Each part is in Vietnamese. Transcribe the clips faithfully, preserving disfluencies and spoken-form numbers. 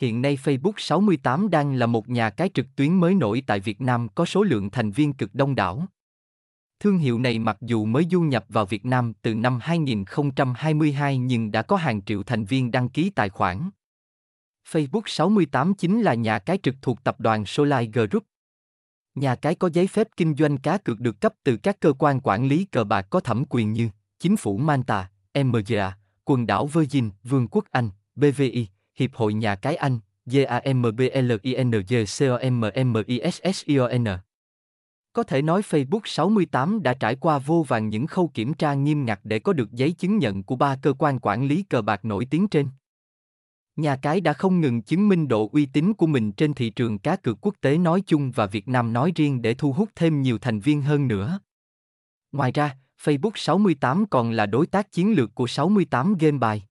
Hiện nay Facebook sáu mươi tám đang là một nhà cái trực tuyến mới nổi tại Việt Nam có số lượng thành viên cực đông đảo. Thương hiệu này mặc dù mới du nhập vào Việt Nam từ năm hai nghìn không trăm hai mươi hai nhưng đã có hàng triệu thành viên đăng ký tài khoản. Facebook sáu mươi tám chính là nhà cái trực thuộc tập đoàn Solaire Group. Nhà cái có giấy phép kinh doanh cá cược được cấp từ các cơ quan quản lý cờ bạc có thẩm quyền như Chính phủ Malta, em giê a, quần đảo Virgin, Vương quốc Anh, bê vê i, Hiệp hội Nhà cái Anh, Gambling Commission. Có thể nói Facebook sáu mươi tám đã trải qua vô vàn những khâu kiểm tra nghiêm ngặt để có được giấy chứng nhận của ba cơ quan quản lý cờ bạc nổi tiếng trên. Nhà cái đã không ngừng chứng minh độ uy tín của mình trên thị trường cá cược quốc tế nói chung và Việt Nam nói riêng để thu hút thêm nhiều thành viên hơn nữa. Ngoài ra, Facebook sáu mươi tám còn là đối tác chiến lược của sáu mươi tám Game bài.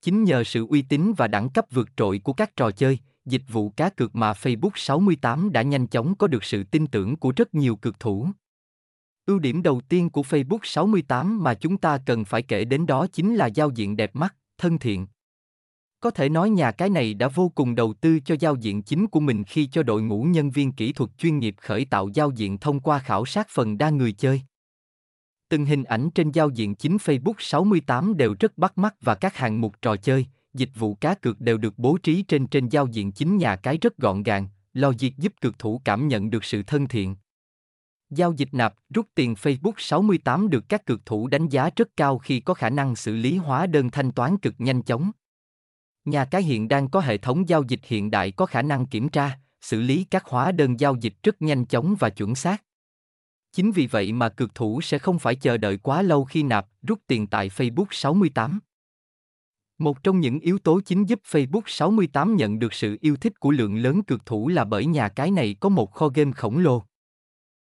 Chính nhờ sự uy tín và đẳng cấp vượt trội của các trò chơi, dịch vụ cá cược mà Facebook sáu mươi tám đã nhanh chóng có được sự tin tưởng của rất nhiều cược thủ. Ưu điểm đầu tiên của Facebook sáu mươi tám mà chúng ta cần phải kể đến đó chính là giao diện đẹp mắt, thân thiện. Có thể nói nhà cái này đã vô cùng đầu tư cho giao diện chính của mình khi cho đội ngũ nhân viên kỹ thuật chuyên nghiệp khởi tạo giao diện thông qua khảo sát phần đa người chơi. Từng hình ảnh trên giao diện chính Facebook sáu mươi tám đều rất bắt mắt và các hạng mục trò chơi, dịch vụ cá cược đều được bố trí trên trên giao diện chính nhà cái rất gọn gàng, logic giúp cược thủ cảm nhận được sự thân thiện. Giao dịch nạp, rút tiền Facebook sáu mươi tám được các cược thủ đánh giá rất cao khi có khả năng xử lý hóa đơn thanh toán cực nhanh chóng. Nhà cái hiện đang có hệ thống giao dịch hiện đại có khả năng kiểm tra, xử lý các hóa đơn giao dịch rất nhanh chóng và chuẩn xác. Chính vì vậy mà cược thủ sẽ không phải chờ đợi quá lâu khi nạp, rút tiền tại Facebook sáu mươi tám. Một trong những yếu tố chính giúp Facebook sáu mươi tám nhận được sự yêu thích của lượng lớn cược thủ là bởi nhà cái này có một kho game khổng lồ.